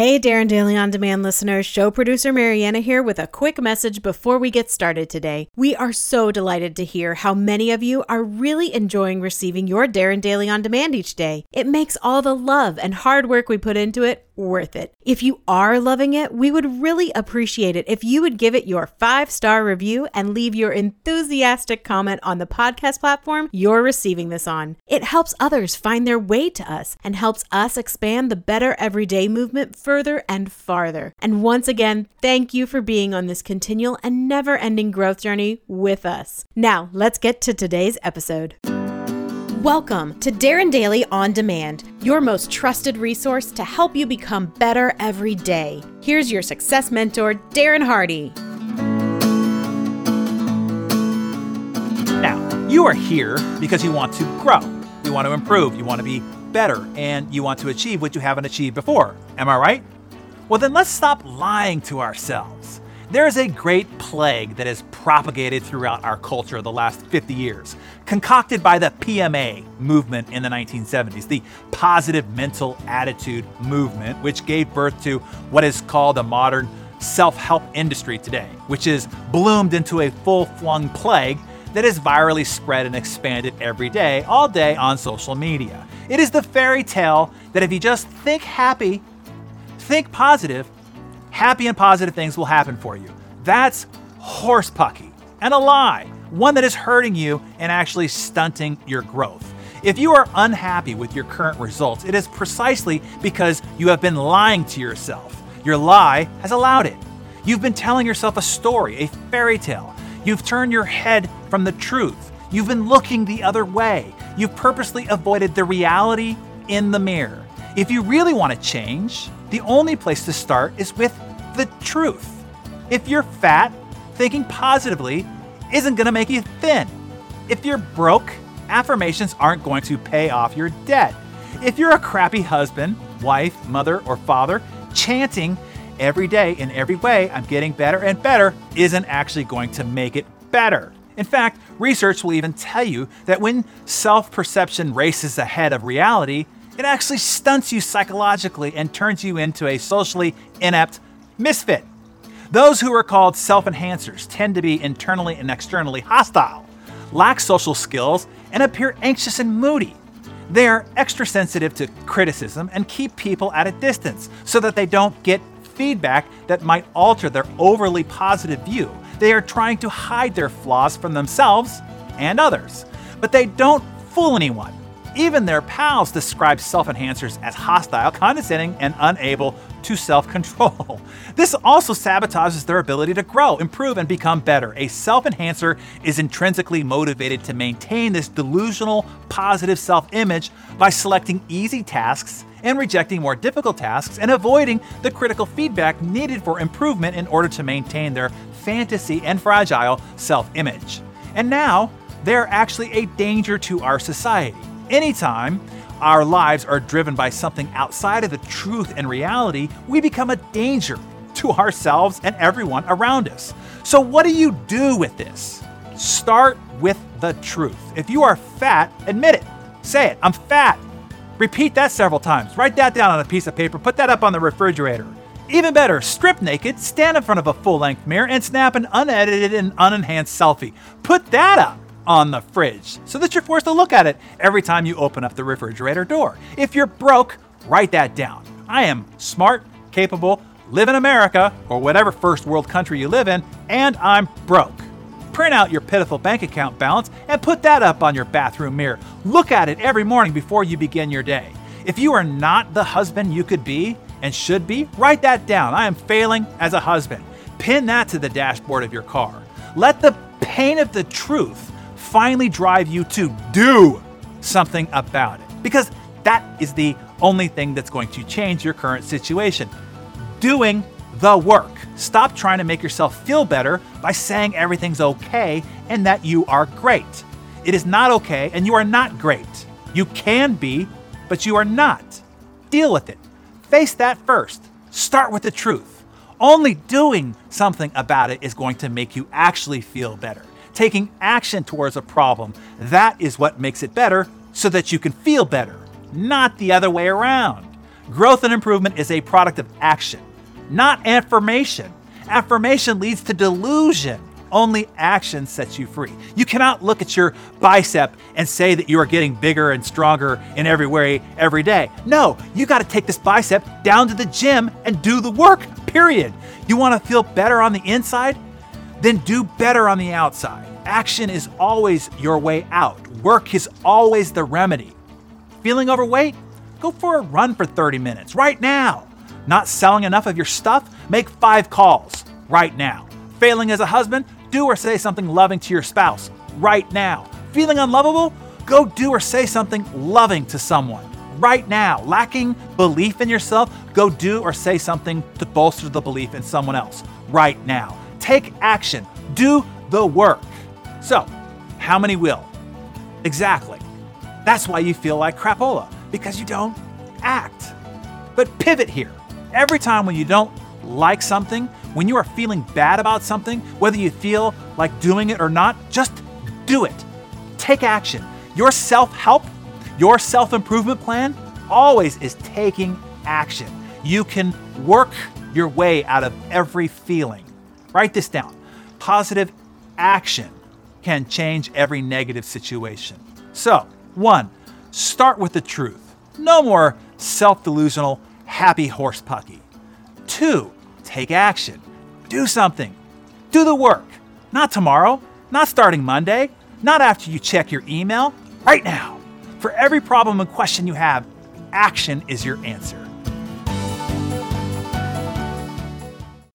Hey, Darren Daily On Demand listeners, show producer Mariana here with a quick message before we get started today. We are so delighted to hear how many of you are really enjoying receiving your Darren Daily On Demand each day. It makes all the love and hard work we put into it worth it. If you are loving it, we would really appreciate it if you would give it your 5-star review and leave your enthusiastic comment on the podcast platform you're receiving this on. It helps others find their way to us and helps us expand the Better Everyday movement further and farther. And once again, thank you for being on this continual and never-ending growth journey with us. Now, let's get to today's episode. Welcome to Darren Daily On Demand, your most trusted resource to help you become better every day. Here's your success mentor, Darren Hardy. Now, you are here because you want to grow, you want to improve, you want to be better, and you want to achieve what you haven't achieved before. Am I right? Well, then let's stop lying to ourselves. There is a great plague that is propagated throughout our culture the last 50 years, concocted by the PMA movement in the 1970s, the positive mental attitude movement, which gave birth to what is called the modern self-help industry today, which is bloomed into a full-flung plague that is virally spread and expanded every day, all day on social media. It is the fairy tale that if you just think happy, think positive, happy and positive things will happen for you. That's horsepucky and a lie, one that is hurting you and actually stunting your growth. If you are unhappy with your current results, it is precisely because you have been lying to yourself. Your lie has allowed it. You've been telling yourself a story, a fairy tale. You've turned your head from the truth. You've been looking the other way. You've purposely avoided the reality in the mirror. If you really want to change, the only place to start is with the truth. If you're fat, thinking positively isn't going to make you thin. If you're broke, affirmations aren't going to pay off your debt. If you're a crappy husband, wife, mother, or father, chanting every day in every way, I'm getting better and better, isn't actually going to make it better. In fact, research will even tell you that when self-perception races ahead of reality, it actually stunts you psychologically and turns you into a socially inept misfit. Those who are called self-enhancers tend to be internally and externally hostile, lack social skills, and appear anxious and moody. They are extra sensitive to criticism and keep people at a distance so that they don't get feedback that might alter their overly positive view. They are trying to hide their flaws from themselves and others, but they don't fool anyone. Even their pals describe self-enhancers as hostile, condescending, and unable to self-control. This also sabotages their ability to grow, improve, and become better. A self-enhancer is intrinsically motivated to maintain this delusional, positive self-image by selecting easy tasks and rejecting more difficult tasks and avoiding the critical feedback needed for improvement in order to maintain their fantasy and fragile self-image. And now, they're actually a danger to our society. Anytime our lives are driven by something outside of the truth and reality, we become a danger to ourselves and everyone around us. So what do you do with this? Start with the truth. If you are fat, admit it. Say it, I'm fat. Repeat that several times. Write that down on a piece of paper. Put that up on the refrigerator. Even better, strip naked, stand in front of a full-length mirror, and snap an unedited and unenhanced selfie. Put that up on the fridge so that you're forced to look at it every time you open up the refrigerator door. If you're broke, write that down. I am smart, capable, live in America, or whatever first world country you live in, and I'm broke. Print out your pitiful bank account balance and put that up on your bathroom mirror. Look at it every morning before you begin your day. If you are not the husband you could be and should be, write that down. I am failing as a husband. Pin that to the dashboard of your car. Let the pain of the truth finally drive you to do something about it, because that is the only thing that's going to change your current situation. Doing the work. Stop trying to make yourself feel better by saying everything's okay and that you are great. It is not okay and you are not great. You can be, but you are not. Deal with it. Face that first. Start with the truth. Only doing something about it is going to make you actually feel better. Taking action towards a problem, that is what makes it better so that you can feel better, not the other way around. Growth and improvement is a product of action, not affirmation. Affirmation leads to delusion. Only action sets you free. You cannot look at your bicep and say that you are getting bigger and stronger in every way every day. No, you got to take this bicep down to the gym and do the work, period. You want to feel better on the inside? Then do better on the outside. Action is always your way out. Work is always the remedy. Feeling overweight? Go for a run for 30 minutes right now. Not selling enough of your stuff? Make 5 calls right now. Failing as a husband? Do or say something loving to your spouse right now. Feeling unlovable? Go do or say something loving to someone right now. Lacking belief in yourself? Go do or say something to bolster the belief in someone else right now. Take action. Do the work. So, how many will? Exactly. That's why you feel like crapola, because you don't act. But pivot here. Every time when you don't like something, when you are feeling bad about something, whether you feel like doing it or not, just do it. Take action. Your self-help, your self-improvement plan always is taking action. You can work your way out of every feeling. Write this down. Positive action can change every negative situation. So, 1, start with the truth. No more self-delusional, happy horse pucky. 2, take action. Do something. Do the work. Not tomorrow, not starting Monday, not after you check your email, right now. For every problem and question you have, action is your answer.